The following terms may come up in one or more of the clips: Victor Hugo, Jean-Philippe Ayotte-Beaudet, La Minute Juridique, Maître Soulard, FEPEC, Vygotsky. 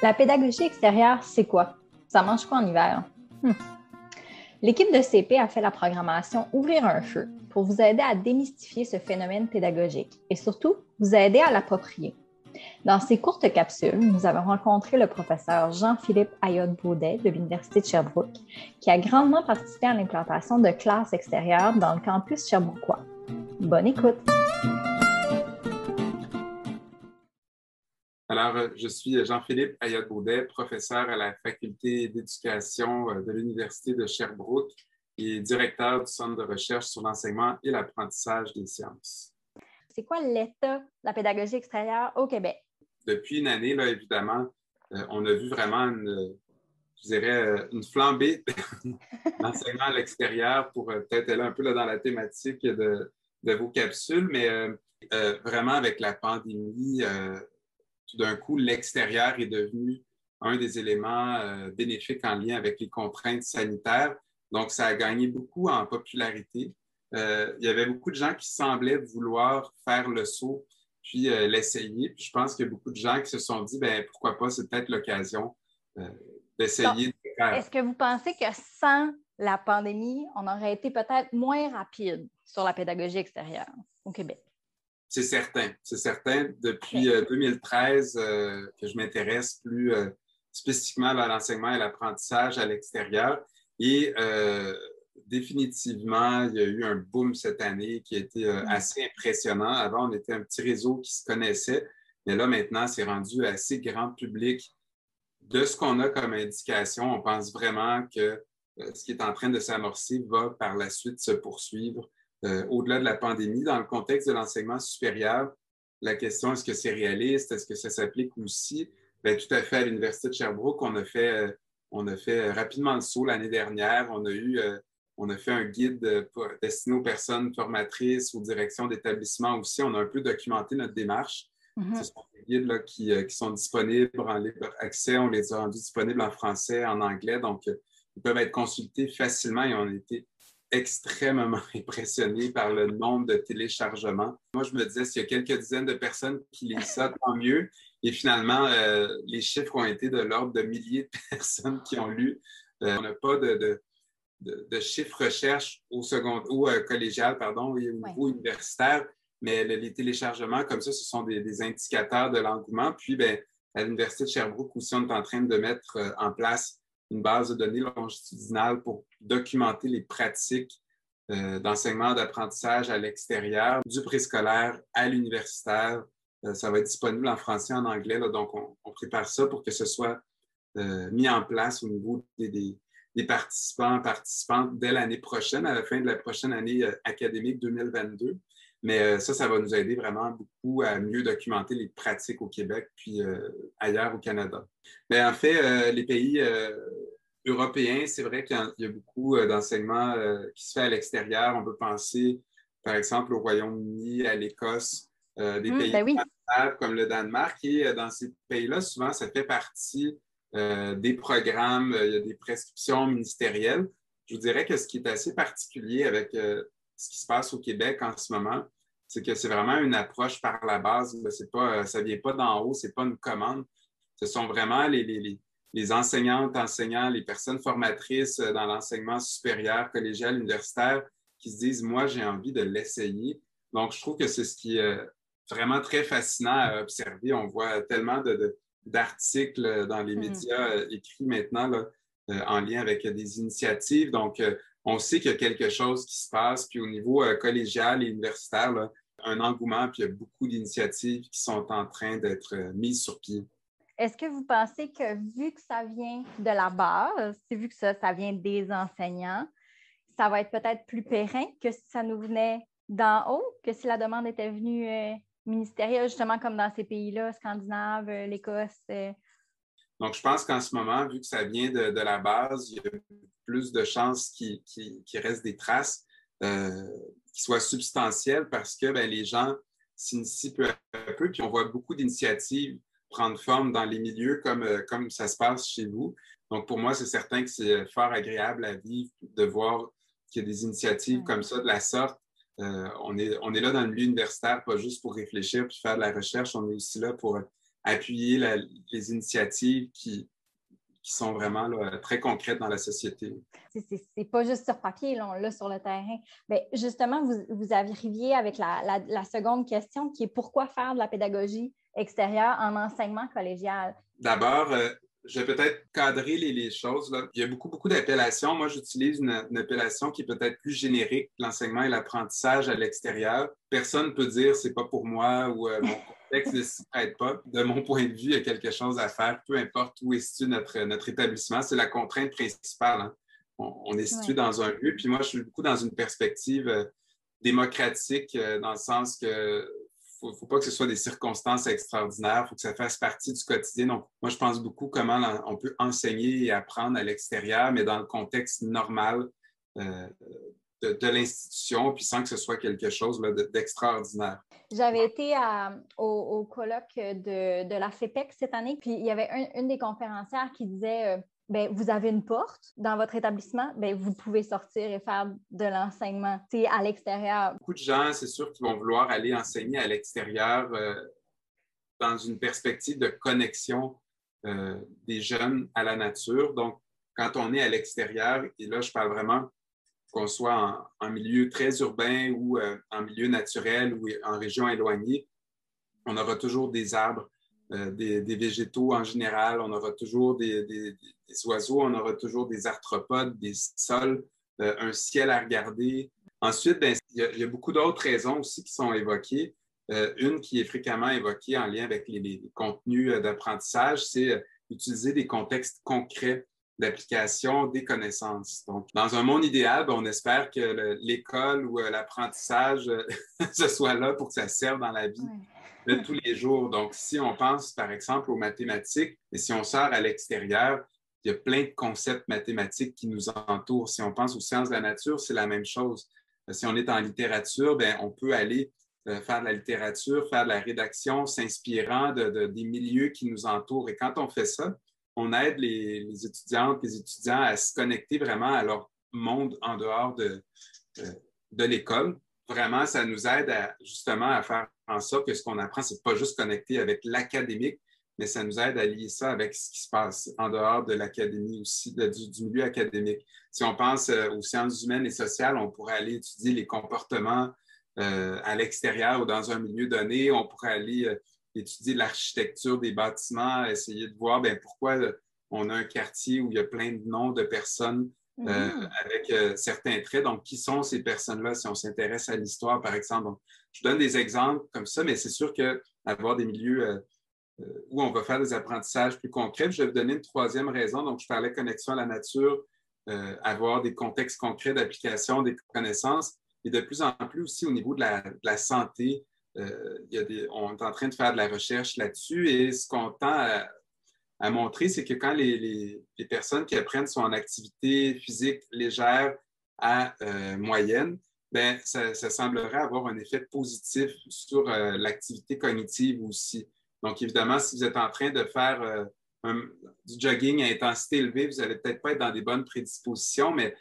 La pédagogie extérieure, c'est quoi? Ça mange quoi en hiver? L'équipe de CP a fait la programmation « Ouvrir un feu » pour vous aider à démystifier ce phénomène pédagogique et surtout, vous aider à l'approprier. Dans ces courtes capsules, nous avons rencontré le professeur Jean-Philippe Ayotte-Beaudet de l'Université de Sherbrooke, qui a grandement participé à l'implantation de classes extérieures dans le campus sherbrookois. Bonne écoute! Alors, je suis Jean-Philippe Ayotte-Beaudet, professeur à la Faculté d'éducation de l'Université de Sherbrooke et directeur du Centre de recherche sur l'enseignement et l'apprentissage des sciences. C'est quoi l'état de la pédagogie extérieure au Québec? Depuis une année, là, évidemment, on a vu vraiment une flambée d'enseignement à l'extérieur pour peut-être aller un peu là, dans la thématique de vos capsules, mais vraiment avec la pandémie, tout d'un coup, l'extérieur est devenu un des éléments bénéfiques en lien avec les contraintes sanitaires. Donc, ça a gagné beaucoup en popularité. Il y avait beaucoup de gens qui semblaient vouloir faire le saut puis l'essayer. Puis je pense qu'il y a beaucoup de gens qui se sont dit, bien, pourquoi pas, c'est peut-être l'occasion d'essayer. Donc, est-ce que vous pensez que sans la pandémie, on aurait été peut-être moins rapide sur la pédagogie extérieure au Québec? C'est certain. Depuis 2013 que je m'intéresse plus spécifiquement à l'enseignement et l'apprentissage à l'extérieur. Et définitivement, il y a eu un boom cette année qui a été assez impressionnant. Avant, on était un petit réseau qui se connaissait, mais là, maintenant, c'est rendu assez grand public. De ce qu'on a comme indication, on pense vraiment que ce qui est en train de s'amorcer va par la suite se poursuivre. Au-delà de la pandémie, dans le contexte de l'enseignement supérieur, la question est-ce que c'est réaliste, est-ce que ça s'applique aussi? Bien, tout à fait, à l'Université de Sherbrooke, on a fait rapidement le saut l'année dernière. On a fait un guide destiné aux personnes formatrices, aux directions d'établissements aussi. On a un peu documenté notre démarche. Ce sont des guides là, qui sont disponibles en libre accès. On les a rendus disponibles en français, en anglais. Donc, ils peuvent être consultés facilement et on a été extrêmement impressionné par le nombre de téléchargements. Moi, je me disais, s'il y a quelques dizaines de personnes qui lisent ça, tant mieux. Et finalement, les chiffres ont été de l'ordre de milliers de personnes qui ont lu. On n'a pas de chiffres recherche au collégial, ou universitaire, mais les téléchargements comme ça, ce sont des indicateurs de l'engouement. Puis, bien, à l'Université de Sherbrooke aussi, on est en train de mettre en place une base de données longitudinale pour documenter les pratiques d'enseignement, d'apprentissage à l'extérieur, du préscolaire à l'universitaire. Ça va être disponible en français, en anglais. Là, donc, on prépare ça pour que ce soit mis en place au niveau des participants, participantes dès l'année prochaine, à la fin de la prochaine année académique 2022. Mais ça va nous aider vraiment beaucoup à mieux documenter les pratiques au Québec puis ailleurs au Canada. Mais en fait, les pays européens, c'est vrai qu'il y a beaucoup d'enseignement qui se fait à l'extérieur. On peut penser, par exemple, au Royaume-Uni, à l'Écosse, des pays comme le Danemark. Et dans ces pays-là, souvent, ça fait partie des programmes, il y a des prescriptions ministérielles. Je vous dirais que ce qui est assez particulier avec ce qui se passe au Québec en ce moment, c'est que c'est vraiment une approche par la base. C'est pas, ça ne vient pas d'en haut, ce n'est pas une commande. Ce sont vraiment les enseignantes, enseignants, les personnes formatrices dans l'enseignement supérieur, collégial, universitaire, qui se disent « moi, j'ai envie de l'essayer ». Donc, je trouve que c'est ce qui est vraiment très fascinant à observer. On voit tellement d'articles dans les médias écrits maintenant là, en lien avec des initiatives. Donc, on sait qu'il y a quelque chose qui se passe, puis au niveau collégial et universitaire, là, un engouement, puis il y a beaucoup d'initiatives qui sont en train d'être mises sur pied. Est-ce que vous pensez que vu que ça vient de la base, vu que ça vient des enseignants, ça va être peut-être plus pérenne que si ça nous venait d'en haut, que si la demande était venue ministérielle, justement comme dans ces pays-là, Scandinaves, l'Écosse? Donc, je pense qu'en ce moment, vu que ça vient de la base, il y a plus de chances qu'il reste des traces qui soient substantielles parce que bien, les gens s'initient peu à peu, puis on voit beaucoup d'initiatives prendre forme dans les milieux comme ça se passe chez vous. Donc, pour moi, c'est certain que c'est fort agréable à vivre de voir qu'il y a des initiatives comme ça, de la sorte. On est là dans le milieu universitaire, pas juste pour réfléchir puis faire de la recherche, on est aussi là pour appuyer les initiatives qui sont vraiment là, très concrètes dans la société. C'est pas juste sur papier, là, on l'a sur le terrain. Bien, justement, vous arriviez avec la seconde question qui est pourquoi faire de la pédagogie extérieure en enseignement collégial? D'abord, je vais peut-être cadrer les choses. Là. Il y a beaucoup d'appellations. Moi, j'utilise une appellation qui est peut-être plus générique, l'enseignement et l'apprentissage à l'extérieur. Personne ne peut dire « c'est pas pour moi » ou « mon contexte ne s'y prête pas ». De mon point de vue, il y a quelque chose à faire, peu importe où est situé notre établissement. C'est la contrainte principale. Hein. On est situé dans un lieu. Puis moi, je suis beaucoup dans une perspective démocratique, dans le sens que faut pas que ce soit des circonstances extraordinaires, il faut que ça fasse partie du quotidien. Donc, moi, je pense beaucoup comment on peut enseigner et apprendre à l'extérieur, mais dans le contexte normal de l'institution, puis sans que ce soit quelque chose là, d'extraordinaire. J'avais été au colloque de la FEPEC cette année, puis il y avait une des conférencières qui disait bien, vous avez une porte dans votre établissement, bien, vous pouvez sortir et faire de l'enseignement à l'extérieur. Beaucoup de gens, c'est sûr, qui vont vouloir aller enseigner à l'extérieur dans une perspective de connexion des jeunes à la nature. Donc, quand on est à l'extérieur, et là, je parle vraiment qu'on soit en milieu très urbain ou en milieu naturel ou en région éloignée, on aura toujours des arbres, des végétaux en général, on aura toujours des oiseaux, on aura toujours des arthropodes, des sols, un ciel à regarder. Ensuite, bien, il y a beaucoup d'autres raisons aussi qui sont évoquées. Une qui est fréquemment évoquée en lien avec les contenus d'apprentissage, c'est utiliser des contextes concrets d'application des connaissances. Donc, dans un monde idéal, bien, on espère que l'école ou l'apprentissage ce soit là pour que ça serve dans la vie. Oui. De tous les jours. Donc, si on pense, par exemple, aux mathématiques, et si on sort à l'extérieur, il y a plein de concepts mathématiques qui nous entourent. Si on pense aux sciences de la nature, c'est la même chose. Si on est en littérature, bien, on peut aller faire de la littérature, faire de la rédaction, s'inspirant des milieux qui nous entourent. Et quand on fait ça, on aide les étudiantes, les étudiants à se connecter vraiment à leur monde en dehors de l'école. Vraiment, ça nous aide justement à faire en sorte que ce qu'on apprend, c'est pas juste connecté avec l'académique, mais ça nous aide à lier ça avec ce qui se passe en dehors de l'académie aussi, du milieu académique. Si on pense aux sciences humaines et sociales, on pourrait aller étudier les comportements à l'extérieur ou dans un milieu donné. On pourrait aller étudier l'architecture des bâtiments, essayer de voir bien, pourquoi on a un quartier où il y a plein de noms de personnes avec certains traits. Donc, qui sont ces personnes-là si on s'intéresse à l'histoire, par exemple? Donc, je donne des exemples comme ça, mais c'est sûr qu'avoir des milieux où on va faire des apprentissages plus concrets. Puis je vais vous donner une troisième raison. Donc, je parlais connexion à la nature, avoir des contextes concrets d'application des connaissances. Et de plus en plus aussi au niveau de la santé, on est en train de faire de la recherche là-dessus. Et ce qu'on tend à montrer, c'est que quand les personnes qui apprennent sont en activité physique légère à moyenne, bien, ça semblerait avoir un effet positif sur l'activité cognitive aussi. Donc, évidemment, si vous êtes en train de faire du jogging à intensité élevée, vous n'allez peut-être pas être dans des bonnes prédispositions, mais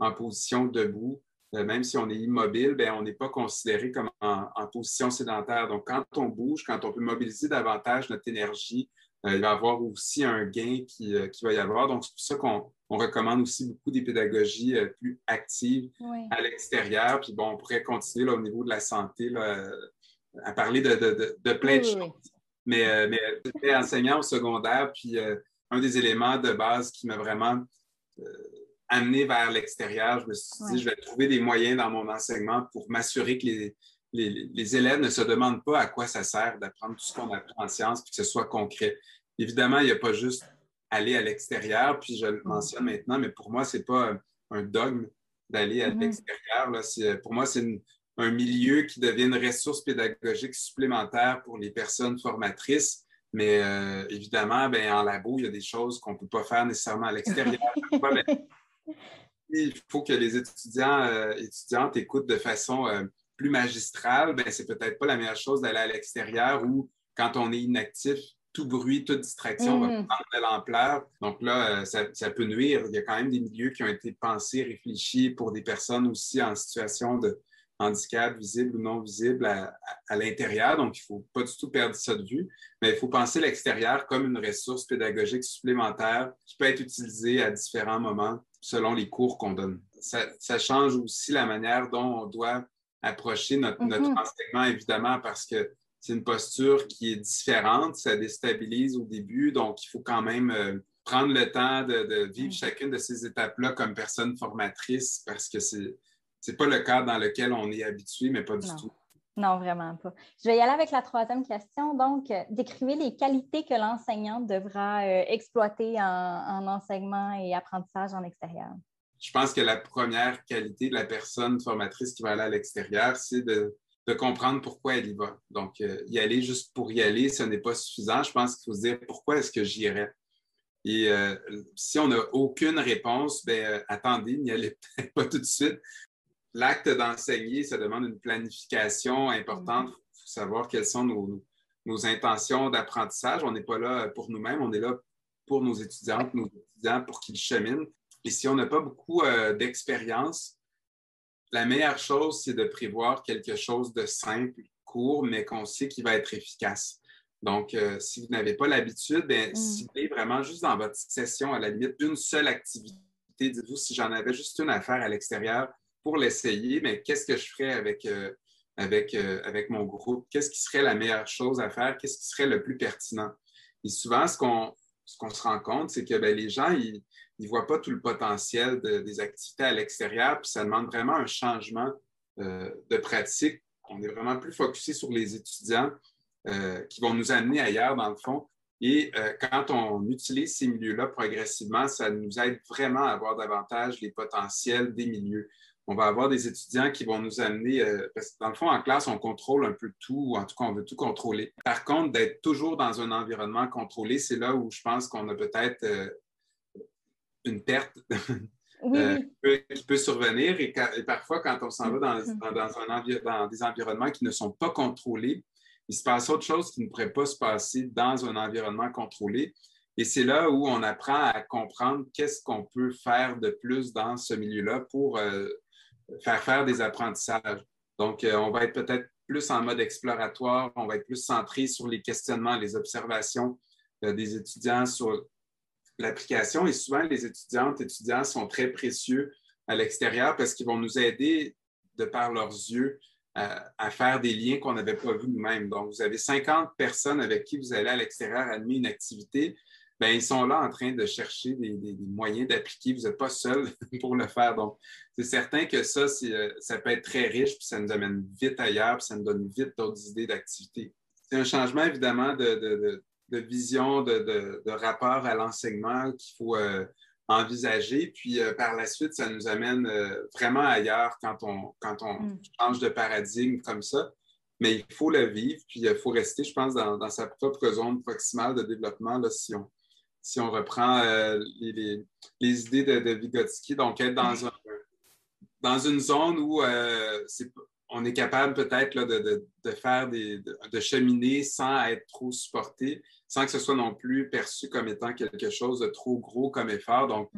en position debout, même si on est immobile, bien, on n'est pas considéré comme en position sédentaire. Donc, quand on bouge, quand on peut mobiliser davantage notre énergie, il va y avoir aussi un gain qui va y avoir. Donc, c'est pour ça qu'on recommande aussi beaucoup des pédagogies plus actives à l'extérieur. Puis bon, on pourrait continuer là, au niveau de la santé là, à parler de plein de choses. Mais j'étais enseignant au secondaire, puis un des éléments de base qui m'a vraiment amené vers l'extérieur, je me suis dit, je vais trouver des moyens dans mon enseignement pour m'assurer que les élèves ne se demandent pas à quoi ça sert d'apprendre tout ce qu'on apprend en sciences puis que ce soit concret. Évidemment, il n'y a pas juste aller à l'extérieur, puis je le mentionne maintenant, mais pour moi, ce n'est pas un dogme d'aller à l'extérieur. Là. Pour moi, c'est un milieu qui devient une ressource pédagogique supplémentaire pour les personnes formatrices, mais évidemment, bien, en labo, il y a des choses qu'on ne peut pas faire nécessairement à l'extérieur. Parfois, bien, il faut que les étudiants étudiantes écoutent de façon plus magistrale, bien, c'est peut-être pas la meilleure chose d'aller à l'extérieur où, quand on est inactif, tout bruit, toute distraction va prendre de l'ampleur. Donc là, ça peut nuire. Il y a quand même des milieux qui ont été pensés, réfléchis pour des personnes aussi en situation handicap visible ou non visible à l'intérieur. Donc, il ne faut pas du tout perdre ça de vue, mais il faut penser l'extérieur comme une ressource pédagogique supplémentaire qui peut être utilisée à différents moments selon les cours qu'on donne. Ça change aussi la manière dont on doit approcher notre enseignement, évidemment, parce que c'est une posture qui est différente, ça déstabilise au début, donc il faut quand même prendre le temps de vivre chacune de ces étapes-là comme personne formatrice, parce que c'est pas le cadre dans lequel on est habitué, mais pas du tout. Non, vraiment pas. Je vais y aller avec la troisième question. Donc, décrivez les qualités que l'enseignant devra exploiter en enseignement et apprentissage en extérieur. Je pense que la première qualité de la personne formatrice qui va aller à l'extérieur, c'est de comprendre pourquoi elle y va. Donc, y aller juste pour y aller, ce n'est pas suffisant. Je pense qu'il faut se dire pourquoi est-ce que j'y irais. Et si on n'a aucune réponse, attendez, n'y allez peut-être pas tout de suite. L'acte d'enseigner, ça demande une planification importante. Il faut savoir quelles sont nos intentions d'apprentissage. On n'est pas là pour nous-mêmes, on est là pour nos étudiantes, nos étudiants, pour qu'ils cheminent. Et si on n'a pas beaucoup d'expérience, la meilleure chose, c'est de prévoir quelque chose de simple, court, mais qu'on sait qu'il va être efficace. Donc, si vous n'avez pas l'habitude, ciblez vraiment juste dans votre session, à la limite, une seule activité. Dites-vous, si j'en avais juste une à faire à l'extérieur pour l'essayer, mais qu'est-ce que je ferais avec mon groupe? Qu'est-ce qui serait la meilleure chose à faire? Qu'est-ce qui serait le plus pertinent? Et souvent, ce qu'on se rend compte, c'est que les gens, ils ne voient pas tout le potentiel des activités à l'extérieur, puis ça demande vraiment un changement de pratique. On est vraiment plus focusé sur les étudiants qui vont nous amener ailleurs, dans le fond. Et quand on utilise ces milieux-là progressivement, ça nous aide vraiment à voir davantage les potentiels des milieux. On va avoir des étudiants qui vont nous amener, parce que dans le fond, en classe, on contrôle un peu tout, ou en tout cas, on veut tout contrôler. Par contre, d'être toujours dans un environnement contrôlé, c'est là où je pense qu'on a peut-être... une perte qui peut survenir. Et parfois, quand on s'en va dans des environnements qui ne sont pas contrôlés, il se passe autre chose qui ne pourrait pas se passer dans un environnement contrôlé. Et c'est là où on apprend à comprendre qu'est-ce qu'on peut faire de plus dans ce milieu-là pour faire des apprentissages. Donc, on va être peut-être plus en mode exploratoire, on va être plus centré sur les questionnements, les observations des étudiants sur... l'application. Et souvent, les étudiantes et étudiants sont très précieux à l'extérieur parce qu'ils vont nous aider, de par leurs yeux, à faire des liens qu'on n'avait pas vus nous-mêmes. Donc, vous avez 50 personnes avec qui vous allez à l'extérieur animer une activité. Bien, ils sont là en train de chercher des moyens d'appliquer. Vous n'êtes pas seul pour le faire. Donc, c'est certain que ça, ça peut être très riche, puis ça nous amène vite ailleurs, puis ça nous donne vite d'autres idées d'activité. C'est un changement, évidemment, de vision, de rapport à l'enseignement qu'il faut envisager. Puis par la suite, ça nous amène vraiment ailleurs quand on change de paradigme comme ça. Mais il faut le vivre, puis il faut rester, je pense, dans sa propre zone proximale de développement. Là, si on reprend les idées de Vygotsky, donc être dans une zone où on est capable peut-être de faire de cheminer sans être trop supporté, sans que ce soit non plus perçu comme étant quelque chose de trop gros comme effort. Donc,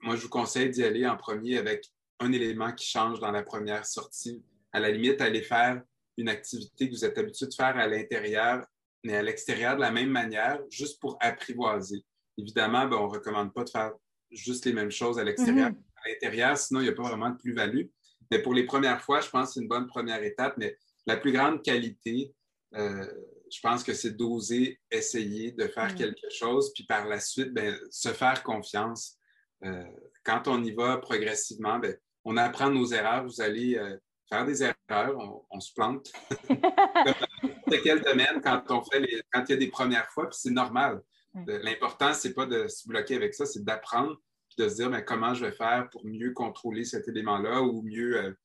moi, je vous conseille d'y aller en premier avec un élément qui change dans la première sortie. À la limite, allez faire une activité que vous êtes habitué de faire à l'intérieur, mais à l'extérieur de la même manière, juste pour apprivoiser. Évidemment, on ne recommande pas de faire juste les mêmes choses à l'extérieur qu'à l'intérieur, sinon il n'y a pas vraiment de plus-value. Mais pour les premières fois, je pense que c'est une bonne première étape. Mais la plus grande qualité, je pense que c'est d'oser essayer de faire quelque chose. Puis par la suite, se faire confiance. Quand on y va progressivement, on apprend nos erreurs. Vous allez faire des erreurs. On se plante. Dans quel domaine quand il y a des premières fois, puis c'est normal. L'important, c'est pas de se bloquer avec ça, c'est d'apprendre. De se dire comment je vais faire pour mieux contrôler cet élément-là ou mieux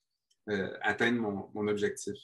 atteindre mon objectif.